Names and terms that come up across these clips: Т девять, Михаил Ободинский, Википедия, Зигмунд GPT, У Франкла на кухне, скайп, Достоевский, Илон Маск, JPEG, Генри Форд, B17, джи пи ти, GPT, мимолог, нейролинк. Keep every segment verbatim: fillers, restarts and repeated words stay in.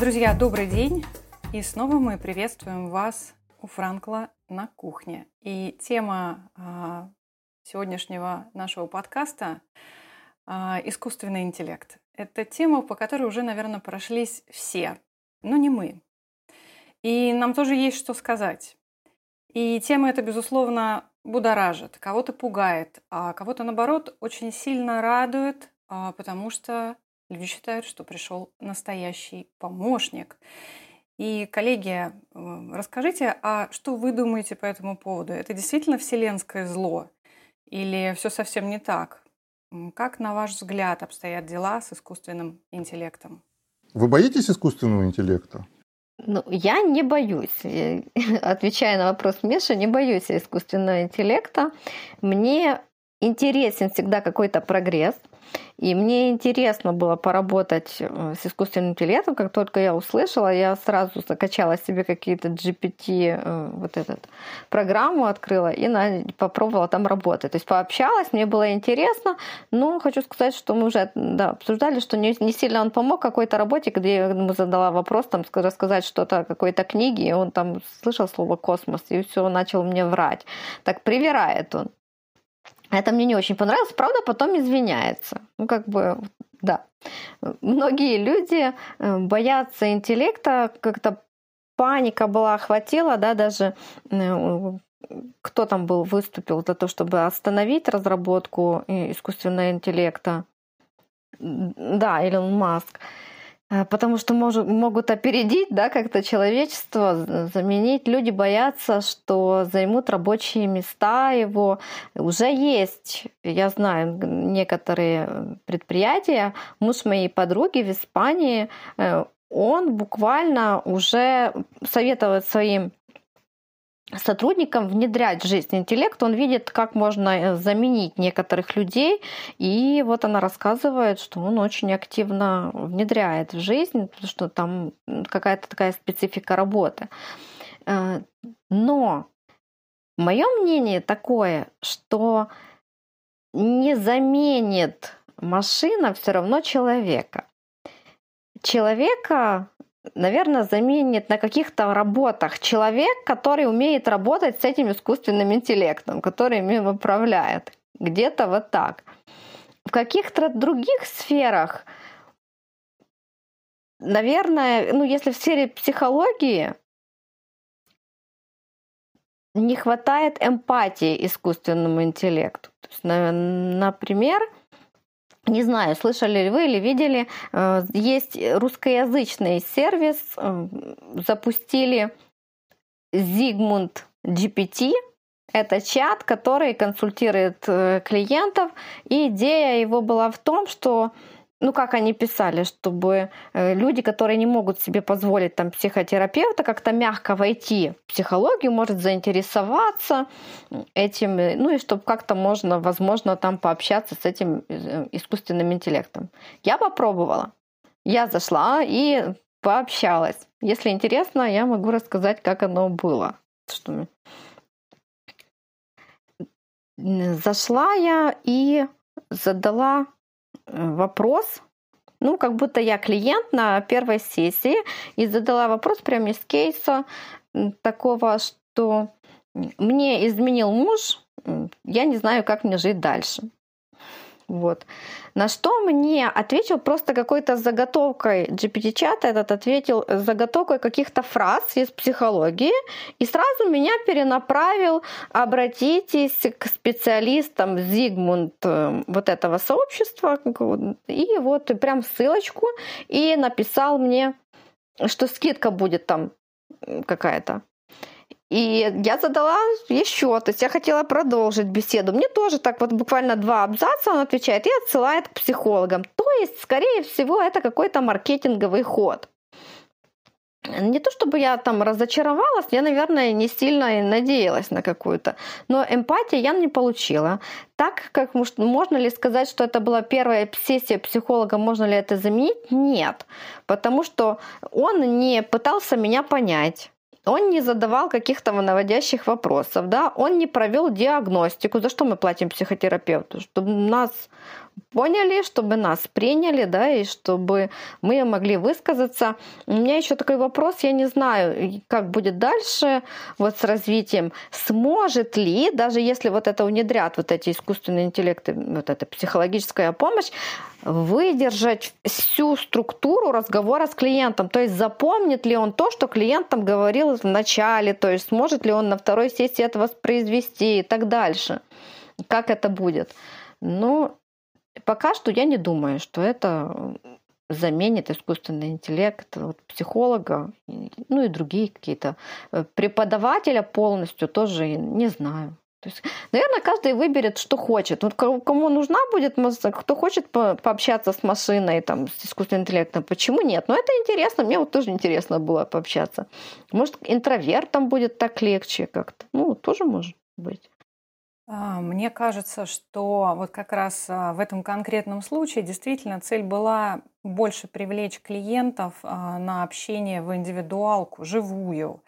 Друзья, добрый день! И снова мы приветствуем вас у Франкла на кухне. И тема а, сегодняшнего нашего подкаста а, – искусственный интеллект. Это тема, по которой уже, наверное, прошлись все, но не мы. И нам тоже есть что сказать. И тема эта, безусловно, будоражит, кого-то пугает, а кого-то, наоборот, очень сильно радует, а, потому что люди считают, что пришел настоящий помощник. И, коллеги, расскажите, а что вы думаете по этому поводу? Это действительно вселенское зло? Или все совсем не так? Как, на ваш взгляд, обстоят дела с искусственным интеллектом? Вы боитесь искусственного интеллекта? Ну, я не боюсь. Отвечая на вопрос Миши, не боюсь искусственного интеллекта. Мне интересен всегда какой-то прогресс. И мне интересно было поработать с искусственным интеллектом. Как только я услышала, я сразу закачала себе какие-то джи пи ти, вот этот, программу открыла и на, попробовала там работать. То есть пообщалась, мне было интересно. Но хочу сказать, что мы уже да, обсуждали, что не, не сильно он помог какой-то работе, где я ему задала вопрос, там, рассказать что-то о какой-то книге, и он там слышал слово «космос», и все начал мне врать. Так привирает он. Это мне не очень понравилось, правда, потом извиняется. Ну, как бы, да. Многие люди боятся интеллекта, как-то паника была, охватила, да, даже кто там был, выступил за то, чтобы остановить разработку искусственного интеллекта. Да, Илон Маск. Потому что может, могут опередить, да, как-то человечество, заменить. Люди боятся, что займут рабочие места его. Уже есть, я знаю, некоторые предприятия. Муж моей подруги в Испании, он буквально уже советовал своим сотрудникам внедрять в жизнь интеллект. Он видит, как можно заменить некоторых людей. И вот она рассказывает, что он очень активно внедряет в жизнь, потому что там какая-то такая специфика работы. Но мое мнение такое, что не заменит машина все равно человека. Человека... наверное, заменит на каких-то работах человек, который умеет работать с этим искусственным интеллектом, который им управляет. Где-то вот так. В каких-то других сферах, наверное, ну, если в сфере психологии, не хватает эмпатии искусственному интеллекту. То есть, например, не знаю, слышали ли вы или видели, есть русскоязычный сервис, запустили Зигмунд джи пи ти. Это чат, который консультирует клиентов. И идея его была в том, что, ну как они писали, чтобы люди, которые не могут себе позволить там, психотерапевта, как-то мягко войти в психологию, может заинтересоваться этим, ну и чтобы как-то можно, возможно, там пообщаться с этим искусственным интеллектом. Я попробовала, я зашла и пообщалась. Если интересно, я могу рассказать, как оно было. Что... Зашла я и задала... вопрос, ну, как будто я клиент на первой сессии, и задала вопрос прямо из кейса такого, что мне изменил муж, я не знаю, как мне жить дальше. Вот. На что мне ответил просто какой-то заготовкой джи пи ти-чата, этот ответил заготовкой каких-то фраз из психологии, и сразу меня перенаправил, обратитесь к специалистам Зигмунд вот этого сообщества, и вот прям ссылочку, и написал мне, что скидка будет там какая-то. И я задала еще, то есть я хотела продолжить беседу. Мне тоже так вот буквально два абзаца он отвечает и отсылает к психологам. То есть, скорее всего, это какой-то маркетинговый ход. Не то чтобы я там разочаровалась, я, наверное, не сильно надеялась на какую-то. Но эмпатии я не получила. Так как можно ли сказать, что это была первая сессия психолога, можно ли это заменить? Нет, потому что он не пытался меня понять. Он не задавал каких-то наводящих вопросов, да, он не провел диагностику, за что мы платим психотерапевту, чтобы нас поняли, чтобы нас приняли, да, и чтобы мы могли высказаться. У меня еще такой вопрос, я не знаю, как будет дальше вот с развитием. Сможет ли, даже если вот это внедрят, вот эти искусственные интеллекты, вот эта психологическая помощь, выдержать всю структуру разговора с клиентом? То есть запомнит ли он то, что клиент там говорил в начале, то есть сможет ли он на второй сессии это воспроизвести и так дальше? Как это будет? Ну, пока что я не думаю, что это заменит искусственный интеллект вот, психолога, ну и другие какие-то. Преподавателя полностью тоже не знаю. То есть, наверное, каждый выберет, что хочет. Вот кому нужна будет, кто хочет пообщаться с машиной, там, с искусственным интеллектом, почему нет? Но это интересно, мне вот тоже интересно было пообщаться. Может, интровертам будет так легче как-то. Ну, тоже может быть. Мне кажется, что вот как раз в этом конкретном случае действительно цель была больше привлечь клиентов на общение в индивидуалку, живую.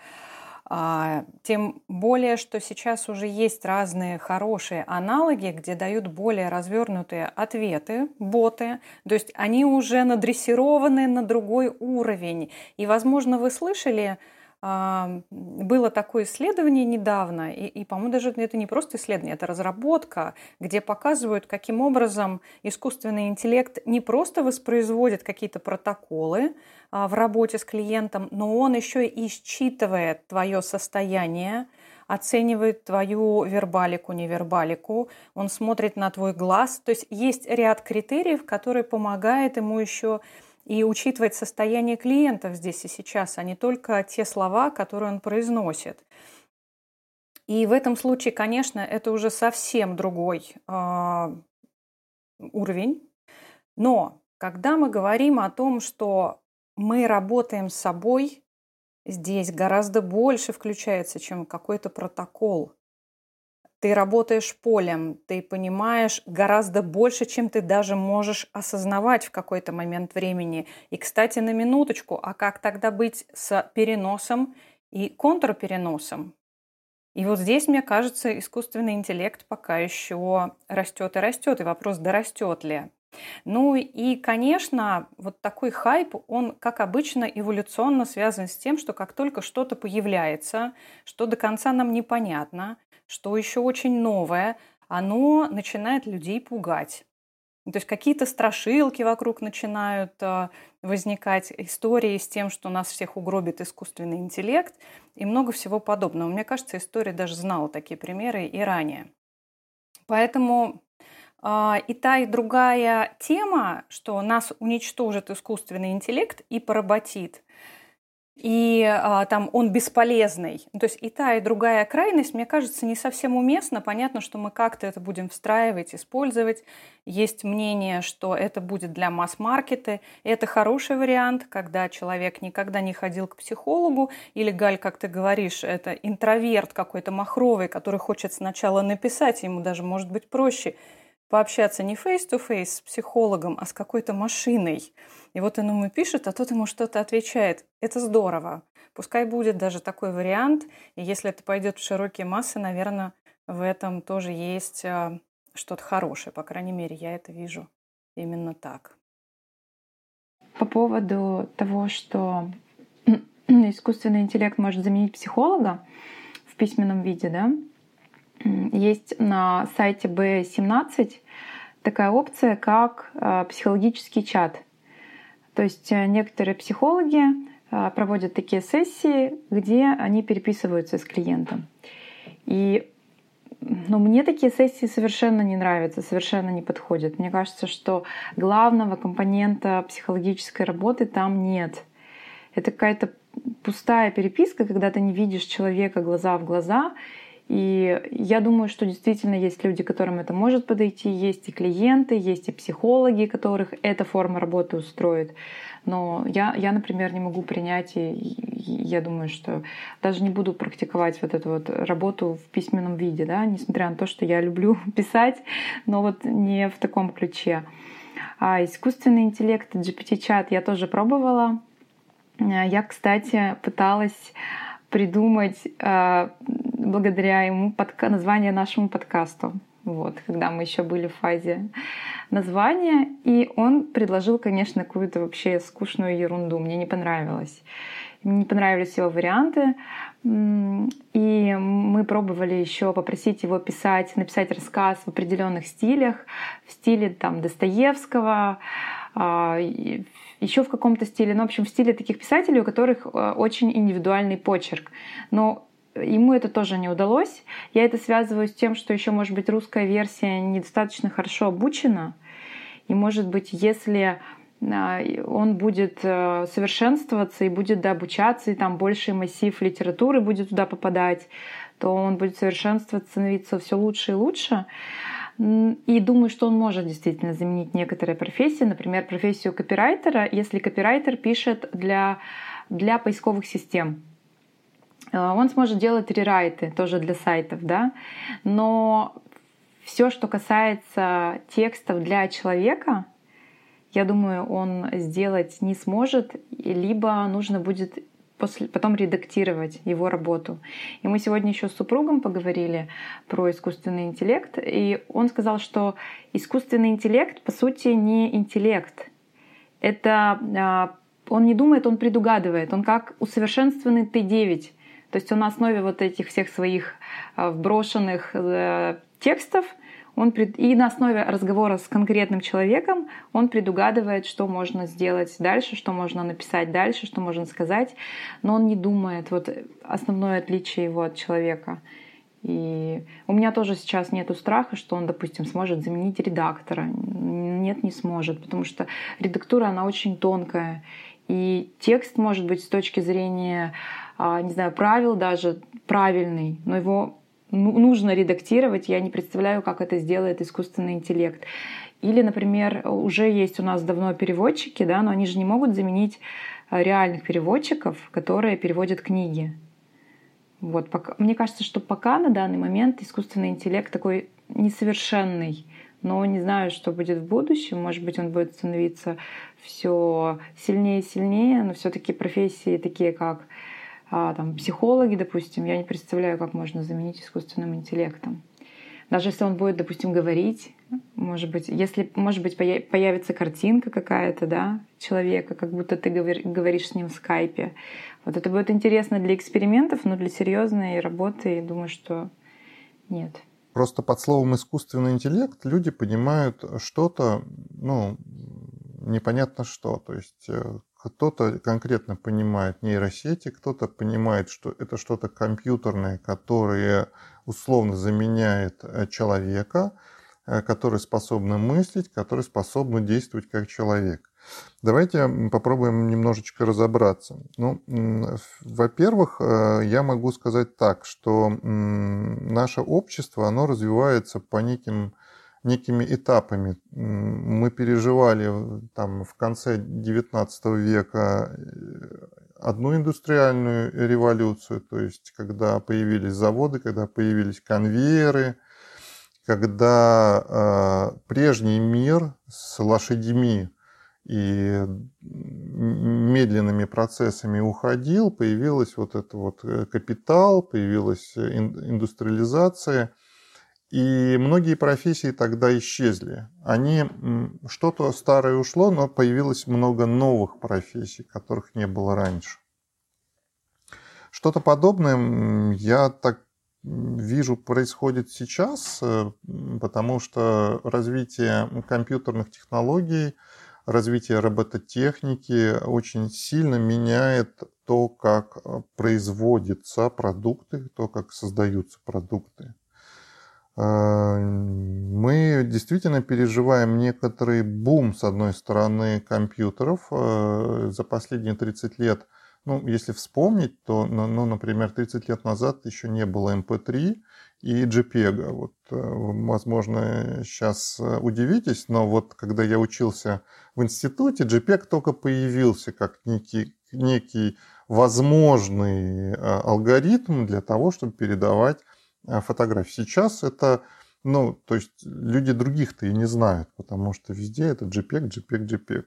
Тем более, что сейчас уже есть разные хорошие аналоги, где дают более развернутые ответы, боты. То есть они уже надрессированы на другой уровень. И, возможно, вы слышали, было такое исследование недавно, и, и, по-моему, даже это не просто исследование, это разработка, где показывают, каким образом искусственный интеллект не просто воспроизводит какие-то протоколы а, в работе с клиентом, но он еще и считывает твое состояние, оценивает твою вербалику, невербалику, он смотрит на твой глаз. То есть есть ряд критериев, которые помогают ему еще и учитывать состояние клиентов здесь и сейчас, а не только те слова, которые он произносит. И в этом случае, конечно, это уже совсем другой э, уровень. Но когда мы говорим о том, что мы работаем с собой, здесь гораздо больше включается, чем какой-то протокол. Ты работаешь полем, ты понимаешь гораздо больше, чем ты даже можешь осознавать в какой-то момент времени. И, кстати, на минуточку, а как тогда быть с переносом и контрпереносом? И вот здесь, мне кажется, искусственный интеллект пока еще растет и растет, и вопрос, дорастет ли. Ну и, конечно, вот такой хайп, он, как обычно, эволюционно связан с тем, что как только что-то появляется, что до конца нам непонятно, что еще очень новое, оно начинает людей пугать. То есть какие-то страшилки вокруг начинают возникать, истории с тем, что нас всех угробит искусственный интеллект и много всего подобного. Мне кажется, история даже знала такие примеры и ранее. Поэтому и та, и другая тема, что нас уничтожит искусственный интеллект и поработит, и а, там он бесполезный. То есть и та, и другая крайность, мне кажется, не совсем уместна. Понятно, что мы как-то это будем встраивать, использовать. Есть мнение, что это будет для масс-маркета. Это хороший вариант, когда человек никогда не ходил к психологу. Или, Галь, как ты говоришь, это интроверт какой-то махровый, который хочет сначала написать, ему даже может быть проще пообщаться не face-to-face с психологом, а с какой-то машиной. И вот он ему пишет, а тот ему что-то отвечает. Это здорово. Пускай будет даже такой вариант. И если это пойдет в широкие массы, наверное, в этом тоже есть что-то хорошее. По крайней мере, я это вижу именно так. По поводу того, что искусственный интеллект может заменить психолога в письменном виде, да? Есть на сайте би семнадцать такая опция, как психологический чат. То есть некоторые психологи проводят такие сессии, где они переписываются с клиентом. И ну, мне такие сессии совершенно не нравятся, совершенно не подходят. Мне кажется, что главного компонента психологической работы там нет. Это какая-то пустая переписка, когда ты не видишь человека глаза в глаза. И я думаю, что действительно есть люди, которым это может подойти, есть и клиенты, есть и психологи, которых эта форма работы устроит. Но я, я например, не могу принять, и я думаю, что даже не буду практиковать вот эту вот работу в письменном виде, да, несмотря на то, что я люблю писать, но вот не в таком ключе. А искусственный интеллект, джи пи ти-чат я тоже пробовала. Я, кстати, пыталась придумать благодаря ему подка- название нашему подкасту. вот, когда мы еще были в фазе названия. И он предложил, конечно, какую-то вообще скучную ерунду. Мне не понравилось. Мне не понравились его варианты. И мы пробовали еще попросить его писать, написать рассказ в определенных стилях, в стиле там, Достоевского, еще в каком-то стиле, ну, в общем, в стиле таких писателей, у которых очень индивидуальный почерк. Но ему это тоже не удалось. Я это связываю с тем, что еще, может быть, русская версия недостаточно хорошо обучена. И, может быть, если он будет совершенствоваться и будет дообучаться, и там больший массив литературы будет туда попадать, то он будет совершенствоваться, становиться все лучше и лучше. И думаю, что он может действительно заменить некоторые профессии, например, профессию копирайтера, если копирайтер пишет для, для поисковых систем. Он сможет делать рерайты тоже для сайтов, да? Но все, что касается текстов для человека, я думаю, он сделать не сможет, либо нужно будет после, потом редактировать его работу. И мы сегодня еще с супругом поговорили про искусственный интеллект, и он сказал, что искусственный интеллект, по сути, не интеллект. Это он не думает, он предугадывает, он как усовершенствованный Т девять. То есть он на основе вот этих всех своих вброшенных текстов он пред... и на основе разговора с конкретным человеком он предугадывает, что можно сделать дальше, что можно написать дальше, что можно сказать, но он не думает. Вот основное отличие его от человека. И у меня тоже сейчас нету страха, что он, допустим, сможет заменить редактора. Нет, не сможет, потому что редактура, она очень тонкая. И текст, может быть, с точки зрения, не знаю, правил даже правильный, но его нужно редактировать. Я не представляю, как это сделает искусственный интеллект. Или, например, уже есть у нас давно переводчики, да, но они же не могут заменить реальных переводчиков, которые переводят книги. Вот, пока, мне кажется, что пока на данный момент искусственный интеллект такой несовершенный, но не знаю, что будет в будущем. Может быть, он будет становиться все сильнее и сильнее, но все-таки профессии такие, как а, там, психологи, допустим, я не представляю, как можно заменить искусственным интеллектом. Даже если он будет, допустим, говорить, может быть, если, может быть, появится картинка какая-то, да, человека, как будто ты говоришь с ним в скайпе. Вот это будет интересно для экспериментов, но для серьезной работы, думаю, что нет. Просто под словом искусственный интеллект люди понимают что-то, ну, непонятно что. То есть кто-то конкретно понимает нейросети, кто-то понимает, что это что-то компьютерное, которое условно заменяет человека, которое способно мыслить, которое способно действовать как человек. Давайте попробуем немножечко разобраться. Ну, во-первых, я могу сказать так, что наше общество, оно развивается по неким, некими этапами. Мы переживали там, в конце девятнадцатого века одну индустриальную революцию, то есть когда появились заводы, когда появились конвейеры, когда э, прежний мир с лошадьми и медленными процессами уходил, появился вот этот вот капитал, появилась индустриализация, и многие профессии тогда исчезли. Они, что-то старое ушло, но появилось много новых профессий, которых не было раньше. Что-то подобное, я так вижу, происходит сейчас, потому что развитие компьютерных технологий, развитие робототехники очень сильно меняет то, как производятся продукты, то, как создаются продукты. Мы действительно переживаем некоторый бум, с одной стороны, компьютеров за последние тридцать лет. Ну, если вспомнить, то, ну, например, тридцать лет назад еще не было эм пэ три и JPEG. Вот, возможно, сейчас удивитесь, но вот когда я учился в институте, JPEG только появился как некий, некий возможный алгоритм для того, чтобы передавать фотографии. Сейчас это, ну, то есть люди других-то и не знают, потому что везде это JPEG, JPEG, JPEG.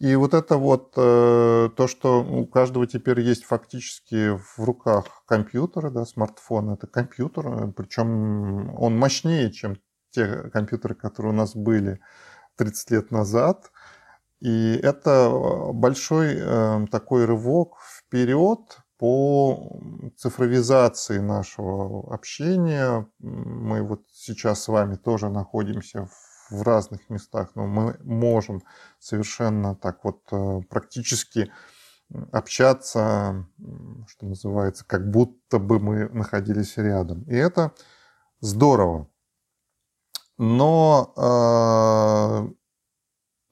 И вот это вот то, что у каждого теперь есть фактически в руках компьютера, да, смартфон, это компьютер, причем он мощнее, чем те компьютеры, которые у нас были тридцать лет назад. И это большой такой рывок вперед по цифровизации нашего общения. Мы вот сейчас с вами тоже находимся в в разных местах, но мы можем совершенно так вот практически общаться, что называется, как будто бы мы находились рядом. И это здорово. Но э,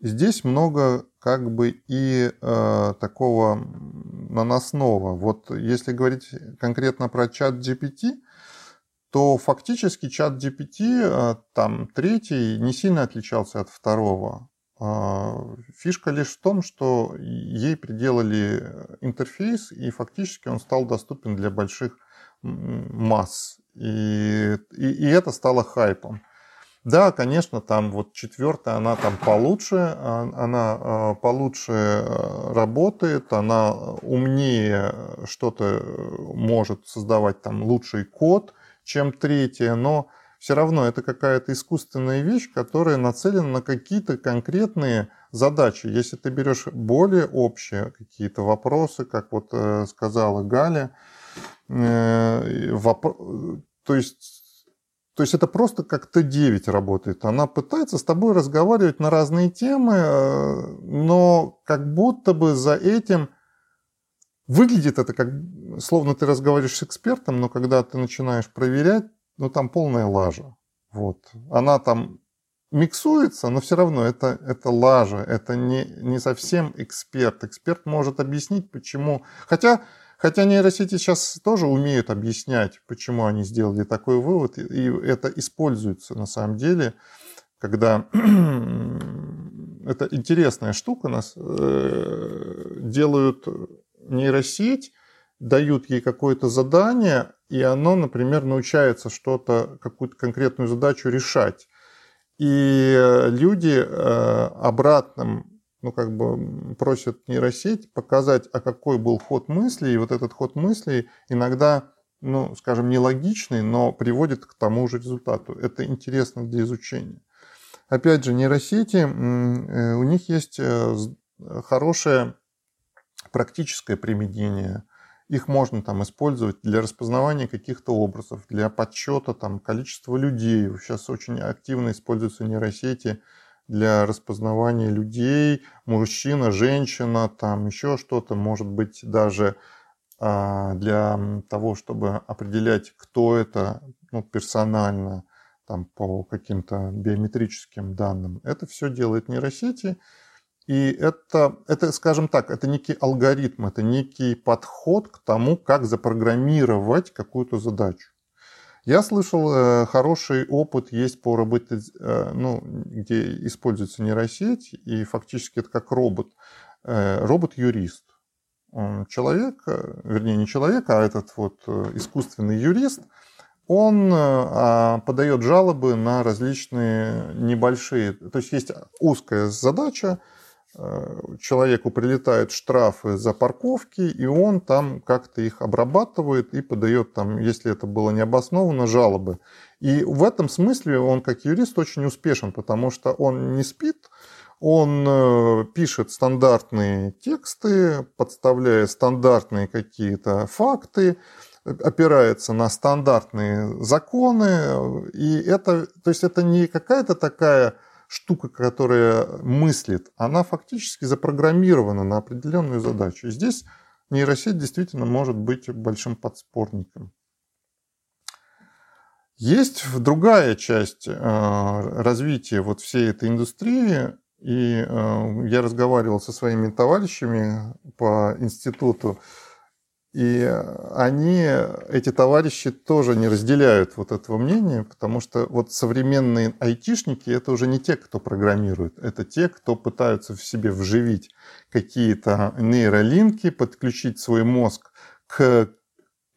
здесь много как бы и э, такого наносного. Вот если говорить конкретно про чат джи пи ти, то фактически чат джи пи ти, там, третий, не сильно отличался от второго. Фишка лишь в том, что ей приделали интерфейс, и фактически он стал доступен для больших масс. И, и, и это стало хайпом. Да, конечно, там вот четвертая, она там получше, она получше работает, она умнее что-то может создавать, там, лучший код, чем третье, но все равно это какая-то искусственная вещь, которая нацелена на какие-то конкретные задачи. Если ты берешь более общие какие-то вопросы, как вот сказала Галя, воп... то есть, то есть это просто как Т девять работает. Она пытается с тобой разговаривать на разные темы, но как будто бы за этим... Выглядит это как, словно ты разговариваешь с экспертом, но когда ты начинаешь проверять, ну там полная лажа. Вот. Она там миксуется, но все равно это, это лажа, это не, не совсем эксперт. Эксперт может объяснить, почему... Хотя, хотя нейросети сейчас тоже умеют объяснять, почему они сделали такой вывод, и это используется на самом деле, когда... Это интересная штука, нас делают... нейросеть, дают ей какое-то задание, и оно, например, научается что-то, какую-то конкретную задачу решать. И люди обратным, ну, как бы просят нейросеть показать, а какой был ход мыслей, и вот этот ход мыслей иногда, ну, скажем, нелогичный, но приводит к тому же результату. Это интересно для изучения. Опять же, нейросети, у них есть хорошее практическое применение. Их можно там использовать для распознавания каких-то образов, для подсчета там количества людей. Сейчас очень активно используются нейросети для распознавания людей, мужчина, женщина, там еще что-то, может быть, даже а, для того, чтобы определять, кто это, ну, персонально, там, по каким-то биометрическим данным. Это все делает нейросети. И это, это, скажем так, это некий алгоритм, это некий подход к тому, как запрограммировать какую-то задачу. Я слышал, хороший опыт есть по работе, ну, где используется нейросеть, и фактически это как робот. Робот-юрист. Человек, вернее, не человек, а этот вот искусственный юрист, он подает жалобы на различные небольшие... То есть есть узкая задача, человеку прилетают штрафы за парковки, и он там как-то их обрабатывает и подает там, если это было необоснованно, жалобы. И в этом смысле он как юрист очень успешен, потому что он не спит, он пишет стандартные тексты, подставляя стандартные какие-то факты, опирается на стандартные законы. И это, то есть это не какая-то такая... штука, которая мыслит, она фактически запрограммирована на определенную задачу. И здесь нейросеть действительно может быть большим подспорником. Есть другая часть развития вот всей этой индустрии. И я разговаривал со своими товарищами по институту, и они, эти товарищи, тоже не разделяют вот этого мнения, потому что вот современные айтишники – это уже не те, кто программирует, это те, кто пытаются в себе вживить какие-то нейролинки, подключить свой мозг к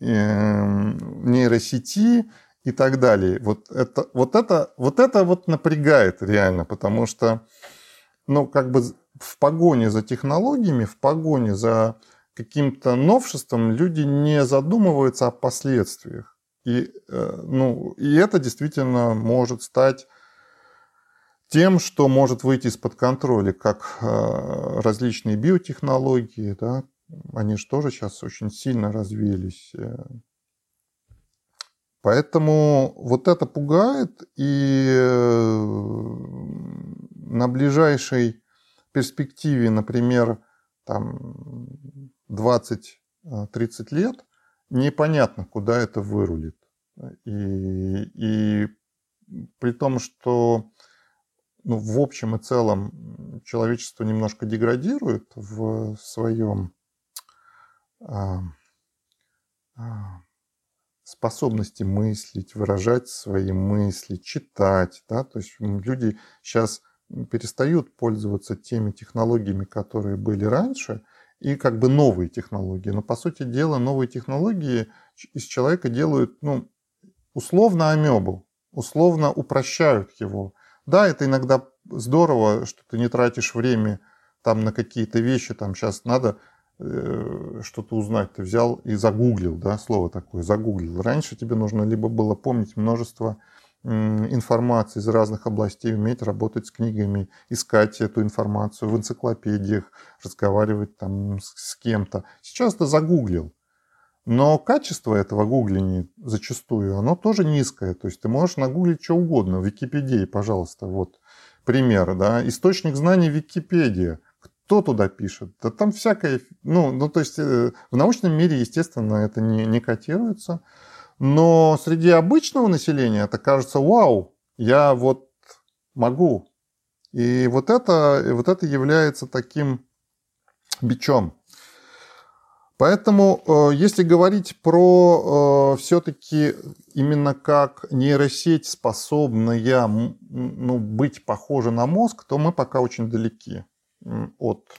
нейросети и так далее. Вот это вот, это, вот, это вот напрягает реально, потому что, ну, как бы в погоне за технологиями, в погоне за... каким-то новшеством люди не задумываются о последствиях. И, ну, и это действительно может стать тем, что может выйти из-под контроля, как различные биотехнологии, да, они же тоже сейчас очень сильно развились. Поэтому вот это пугает, и на ближайшей перспективе, например, там двадцать-тридцать лет, непонятно, куда это вырулит. И, и при том, что ну, в общем и целом человечество немножко деградирует в своем а, а, способности мыслить, выражать свои мысли, читать. Да? То есть люди сейчас перестают пользоваться теми технологиями, которые были раньше, и как бы новые технологии. Но, по сути дела, новые технологии из человека делают, ну, условно амебу, условно упрощают его. Да, это иногда здорово, что ты не тратишь время там, на какие-то вещи, там сейчас надо э, что-то узнать. Ты взял и загуглил, да, слово такое, загуглил. Раньше тебе нужно либо было помнить множество э, информации из разных областей, уметь работать с книгами, искать эту информацию в энциклопедиях, разговаривать там с, с кем-то. Сейчас ты загуглил. Но качество этого гугления зачастую, оно тоже низкое. То есть ты можешь нагуглить что угодно. В Википедии, пожалуйста, вот пример. Да? Источник знаний Википедия. Кто туда пишет? Да там всякое... Ну, ну, то есть в научном мире, естественно, это не, не котируется. Но среди обычного населения это кажется, вау, я вот могу. И вот это, вот это является таким бичом. Поэтому, если говорить про все-таки именно как нейросеть, способная ну, быть похожа на мозг, то мы пока очень далеки от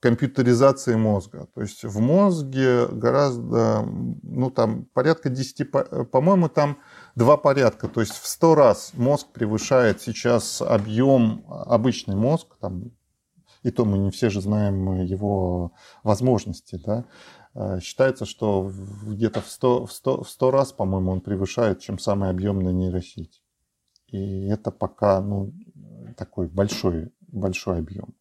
компьютеризации мозга. То есть в мозге гораздо, ну там порядка десять, по-моему, там два порядка. То есть в сто раз мозг превышает сейчас объем обычный мозг, там, и то мы не все же знаем его возможности. Да? Считается, что где-то в сто, в сто, в сто раз, по-моему, он превышает, чем самая объемная нейросеть. И это пока ну, такой большой, большой объем.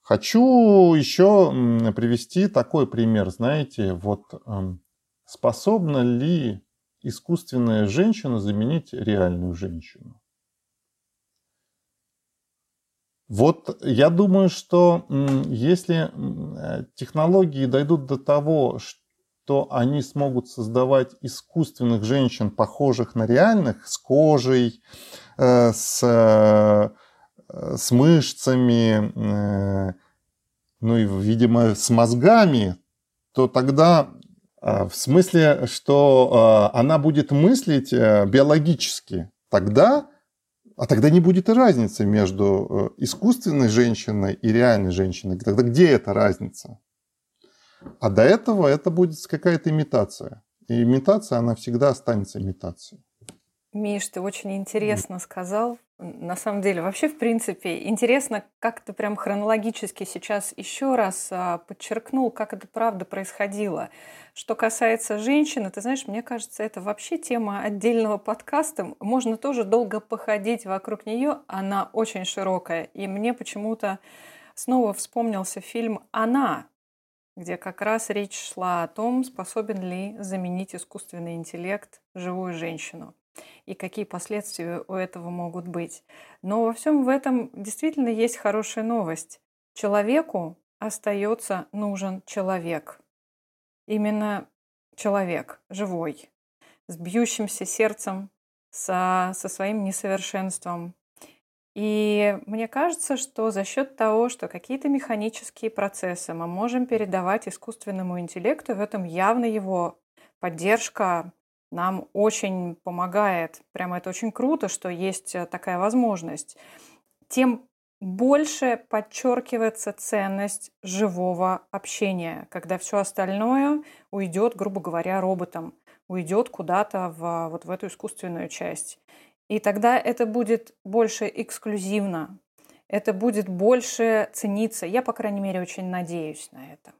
Хочу еще привести такой пример. Знаете, вот способна ли искусственная женщина заменить реальную женщину? Вот я думаю, что если технологии дойдут до того, что они смогут создавать искусственных женщин, похожих на реальных, с кожей, с, с мышцами, ну и, видимо, с мозгами, то тогда в смысле, что она будет мыслить биологически, тогда... А тогда не будет и разницы между искусственной женщиной и реальной женщиной. Тогда где эта разница? А до этого это будет какая-то имитация. И имитация, она всегда останется имитацией. Миш, ты очень интересно сказал. На самом деле, вообще, в принципе, интересно, как ты прям хронологически сейчас еще раз подчеркнул, как это правда происходило. Что касается женщины, ты знаешь, мне кажется, это вообще тема отдельного подкаста. Можно тоже долго походить вокруг нее, она очень широкая. И мне почему-то снова вспомнился фильм «Она», где как раз речь шла о том, способен ли заменить искусственный интеллект живую женщину. И какие последствия у этого могут быть. Но во всем в этом действительно есть хорошая новость. Человеку остается нужен человек. Именно человек, живой, с бьющимся сердцем, со, со своим несовершенством. И мне кажется, что за счет того, что какие-то механические процессы мы можем передавать искусственному интеллекту, в этом явно его поддержка нам очень помогает. Прямо это очень круто, что есть такая возможность. Тем больше подчеркивается ценность живого общения, когда все остальное уйдет, грубо говоря, роботом, уйдет куда-то в, вот в эту искусственную часть. И тогда это будет больше эксклюзивно, это будет больше цениться. Я, по крайней мере, очень надеюсь на это.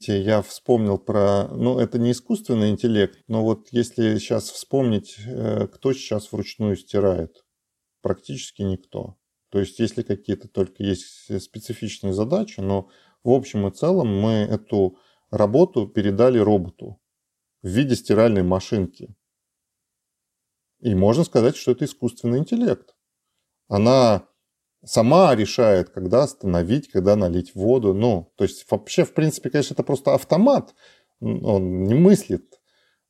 я вспомнил про... Ну, это не искусственный интеллект, но вот если сейчас вспомнить, кто сейчас вручную стирает, практически никто. То есть, если какие-то только есть специфичные задачи, но в общем и целом мы эту работу передали роботу в виде стиральной машинки. И можно сказать, что это искусственный интеллект. Она сама решает, когда остановить, когда налить воду. Ну, то есть вообще, в принципе, конечно, это просто автомат. Он не мыслит,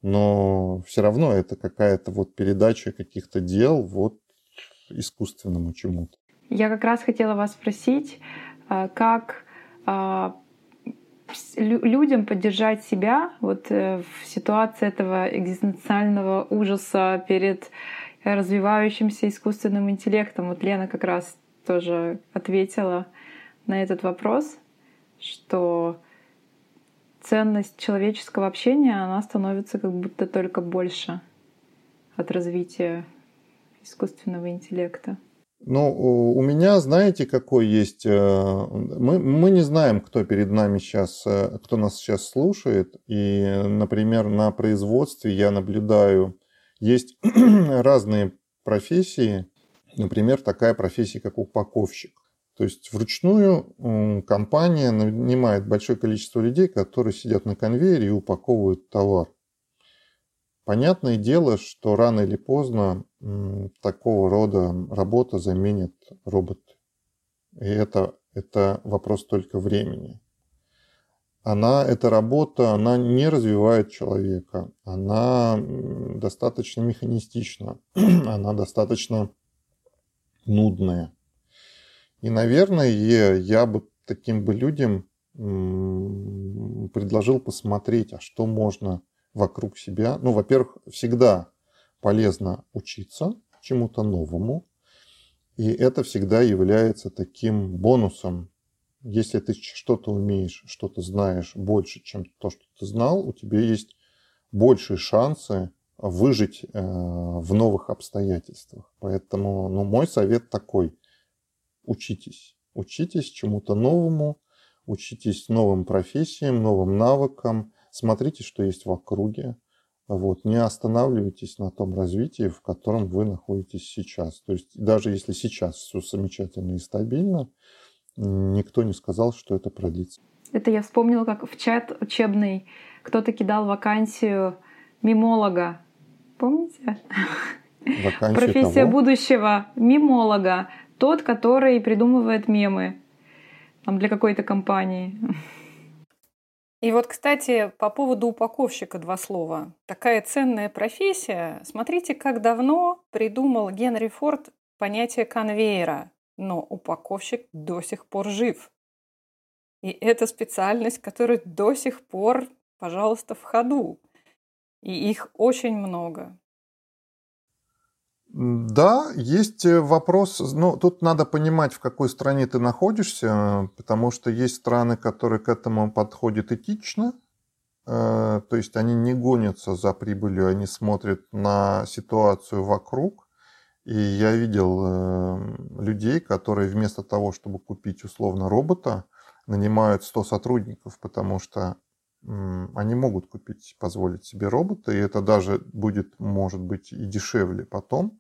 но все равно это какая-то вот передача каких-то дел вот искусственному чему-то. Я как раз хотела вас спросить, как людям поддержать себя вот в ситуации этого экзистенциального ужаса перед развивающимся искусственным интеллектом. Вот Лена как раз тоже ответила на этот вопрос, что ценность человеческого общения, она становится как будто только больше от развития искусственного интеллекта. Ну, у меня, знаете, какой есть... Мы, мы не знаем, кто перед нами сейчас, кто нас сейчас слушает. И, например, на производстве я наблюдаю, есть разные профессии. Например, такая профессия, как упаковщик. То есть вручную компания нанимает большое количество людей, которые сидят на конвейере и упаковывают товар. Понятное дело, что рано или поздно такого рода работа заменит робот. И это, это вопрос только времени. Она, эта работа, она не развивает человека. Она достаточно механистична. Она достаточно нудная. И, наверное, я бы таким бы людям предложил посмотреть, а что можно вокруг себя. Ну, во-первых, всегда полезно учиться чему-то новому. И это всегда является таким бонусом. Если ты что-то умеешь, что-то знаешь больше, чем то, что ты знал, у тебя есть большие шансы выжить э, в новых обстоятельствах. Поэтому ну, мой совет такой. Учитесь. Учитесь чему-то новому. Учитесь новым профессиям, новым навыкам. Смотрите, что есть в округе. Вот. Не останавливайтесь на том развитии, в котором вы находитесь сейчас. То есть даже если сейчас все замечательно и стабильно, никто не сказал, что это продлится. Это я вспомнила, как в чат учебный кто-то кидал вакансию мимолога. Помните? Вакансию профессия того? Будущего. Мимолога. Тот, который придумывает мемы там, для какой-то компании. И вот, кстати, по поводу упаковщика два слова. Такая ценная профессия. Смотрите, как давно придумал Генри Форд понятие конвейера. Но упаковщик до сих пор жив. И это специальность, которая до сих пор, пожалуйста, в ходу. И их очень много. Да, есть вопрос, но тут надо понимать, в какой стране ты находишься, потому что есть страны, которые к этому подходят этично, то есть они не гонятся за прибылью, они смотрят на ситуацию вокруг, и я видел людей, которые вместо того, чтобы купить условно робота, нанимают сто сотрудников, потому что они могут купить, позволить себе робота, и это даже будет, может быть, и дешевле потом.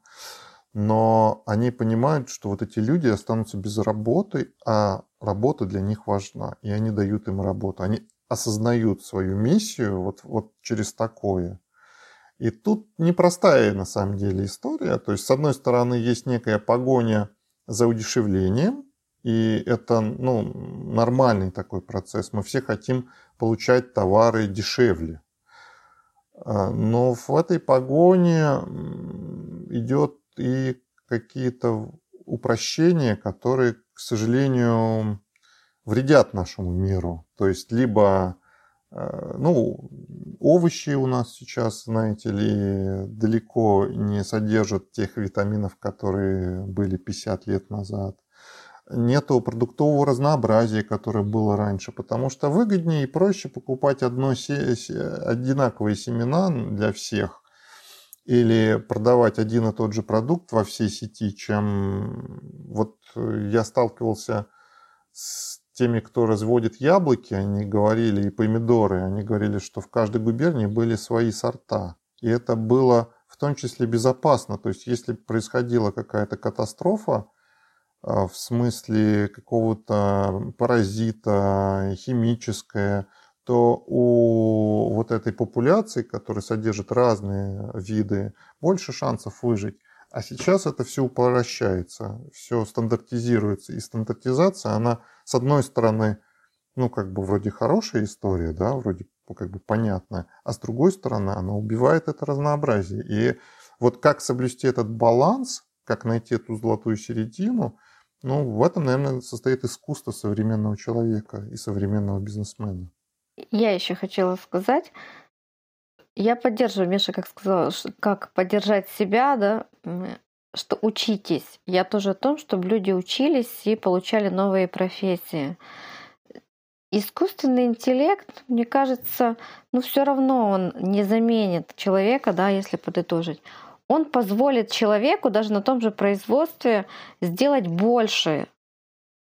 Но они понимают, что вот эти люди останутся без работы, а работа для них важна, и они дают им работу. Они осознают свою миссию вот, вот через такое. И тут непростая, на самом деле, история. То есть, с одной стороны, есть некая погоня за удешевлением, и это ну, нормальный такой процесс. Мы все хотим получать товары дешевле. Но в этой погоне идет и какие-то упрощения, которые, к сожалению, вредят нашему миру. То есть, либо ну, овощи у нас сейчас, знаете ли, далеко не содержат тех витаминов, которые были пятьдесят лет назад. Нету продуктового разнообразия, которое было раньше, потому что выгоднее и проще покупать одно, одинаковые семена для всех или продавать один и тот же продукт во всей сети, чем вот я сталкивался с теми, кто разводит яблоки, они говорили, и помидоры, они говорили, что в каждой губернии были свои сорта. И это было в том числе безопасно. То есть если происходила какая-то катастрофа, в смысле какого-то паразита, химическое, то у вот этой популяции, которая содержит разные виды, больше шансов выжить. А сейчас это все упрощается, все стандартизируется. И стандартизация, она, с одной стороны, ну, как бы вроде хорошая история, да, вроде как бы понятная, а с другой стороны, она убивает это разнообразие. И вот как соблюсти этот баланс, как найти эту золотую середину, ну, в этом, наверное, состоит искусство современного человека и современного бизнесмена. Я еще хотела сказать, я поддерживаю, Миша, как сказала, как поддержать себя, да, что учитесь. Я тоже о том, чтобы люди учились и получали новые профессии. Искусственный интеллект, мне кажется, ну все равно он не заменит человека, да, если подытожить. Он позволит человеку даже на том же производстве сделать больше,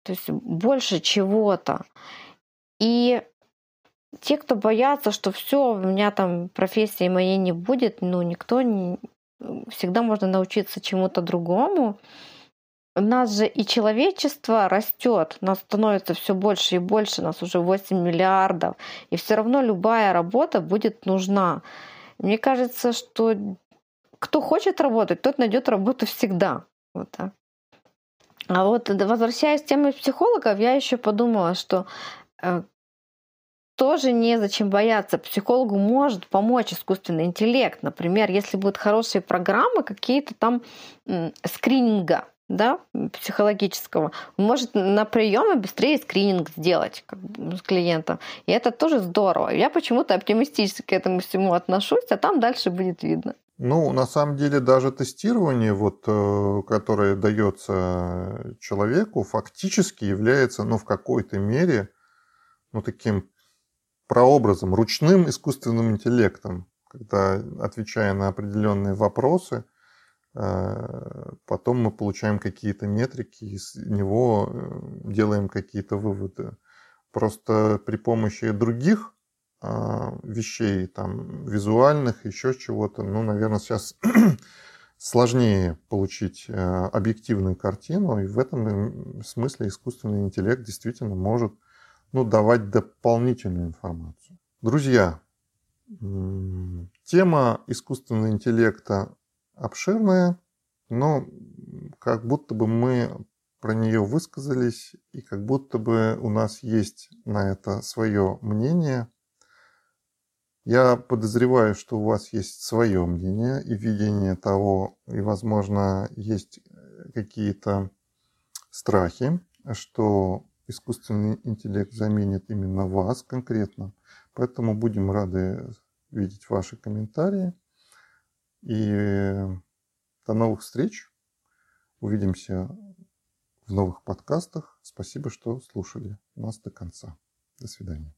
то есть больше чего-то. И те, кто боятся, что все, у меня там профессии моей не будет, ну никто не... Всегда можно научиться чему-то другому. У нас же и человечество растет, нас становится все больше и больше, нас уже восемь миллиардов, и все равно любая работа будет нужна. Мне кажется, что кто хочет работать, тот найдет работу всегда. Вот так. А вот возвращаясь к теме психологов, я еще подумала, что э, тоже незачем бояться. Психологу может помочь искусственный интеллект. Например, если будут хорошие программы, какие-то там э, скрининга, да, психологического, он может на приеме быстрее скрининг сделать как бы, с клиентом. И это тоже здорово. Я почему-то оптимистически к этому всему отношусь, а там дальше будет видно. Ну, на самом деле, даже тестирование, вот, которое дается человеку, фактически является, ну, в какой-то мере, ну, таким прообразом, ручным искусственным интеллектом, когда, отвечая на определенные вопросы, потом мы получаем какие-то метрики, из него делаем какие-то выводы. Просто при помощи других вещей, там, визуальных, еще чего-то, ну, наверное, сейчас сложнее получить объективную картину, и в этом смысле искусственный интеллект действительно может, ну, давать дополнительную информацию. Друзья, тема искусственного интеллекта обширная, но как будто бы мы про нее высказались, и как будто бы у нас есть на это свое мнение. Я подозреваю, что у вас есть свое мнение и видение того, и, возможно, есть какие-то страхи, что искусственный интеллект заменит именно вас конкретно. Поэтому будем рады видеть ваши комментарии. И до новых встреч. Увидимся в новых подкастах. Спасибо, что слушали нас до конца. До свидания.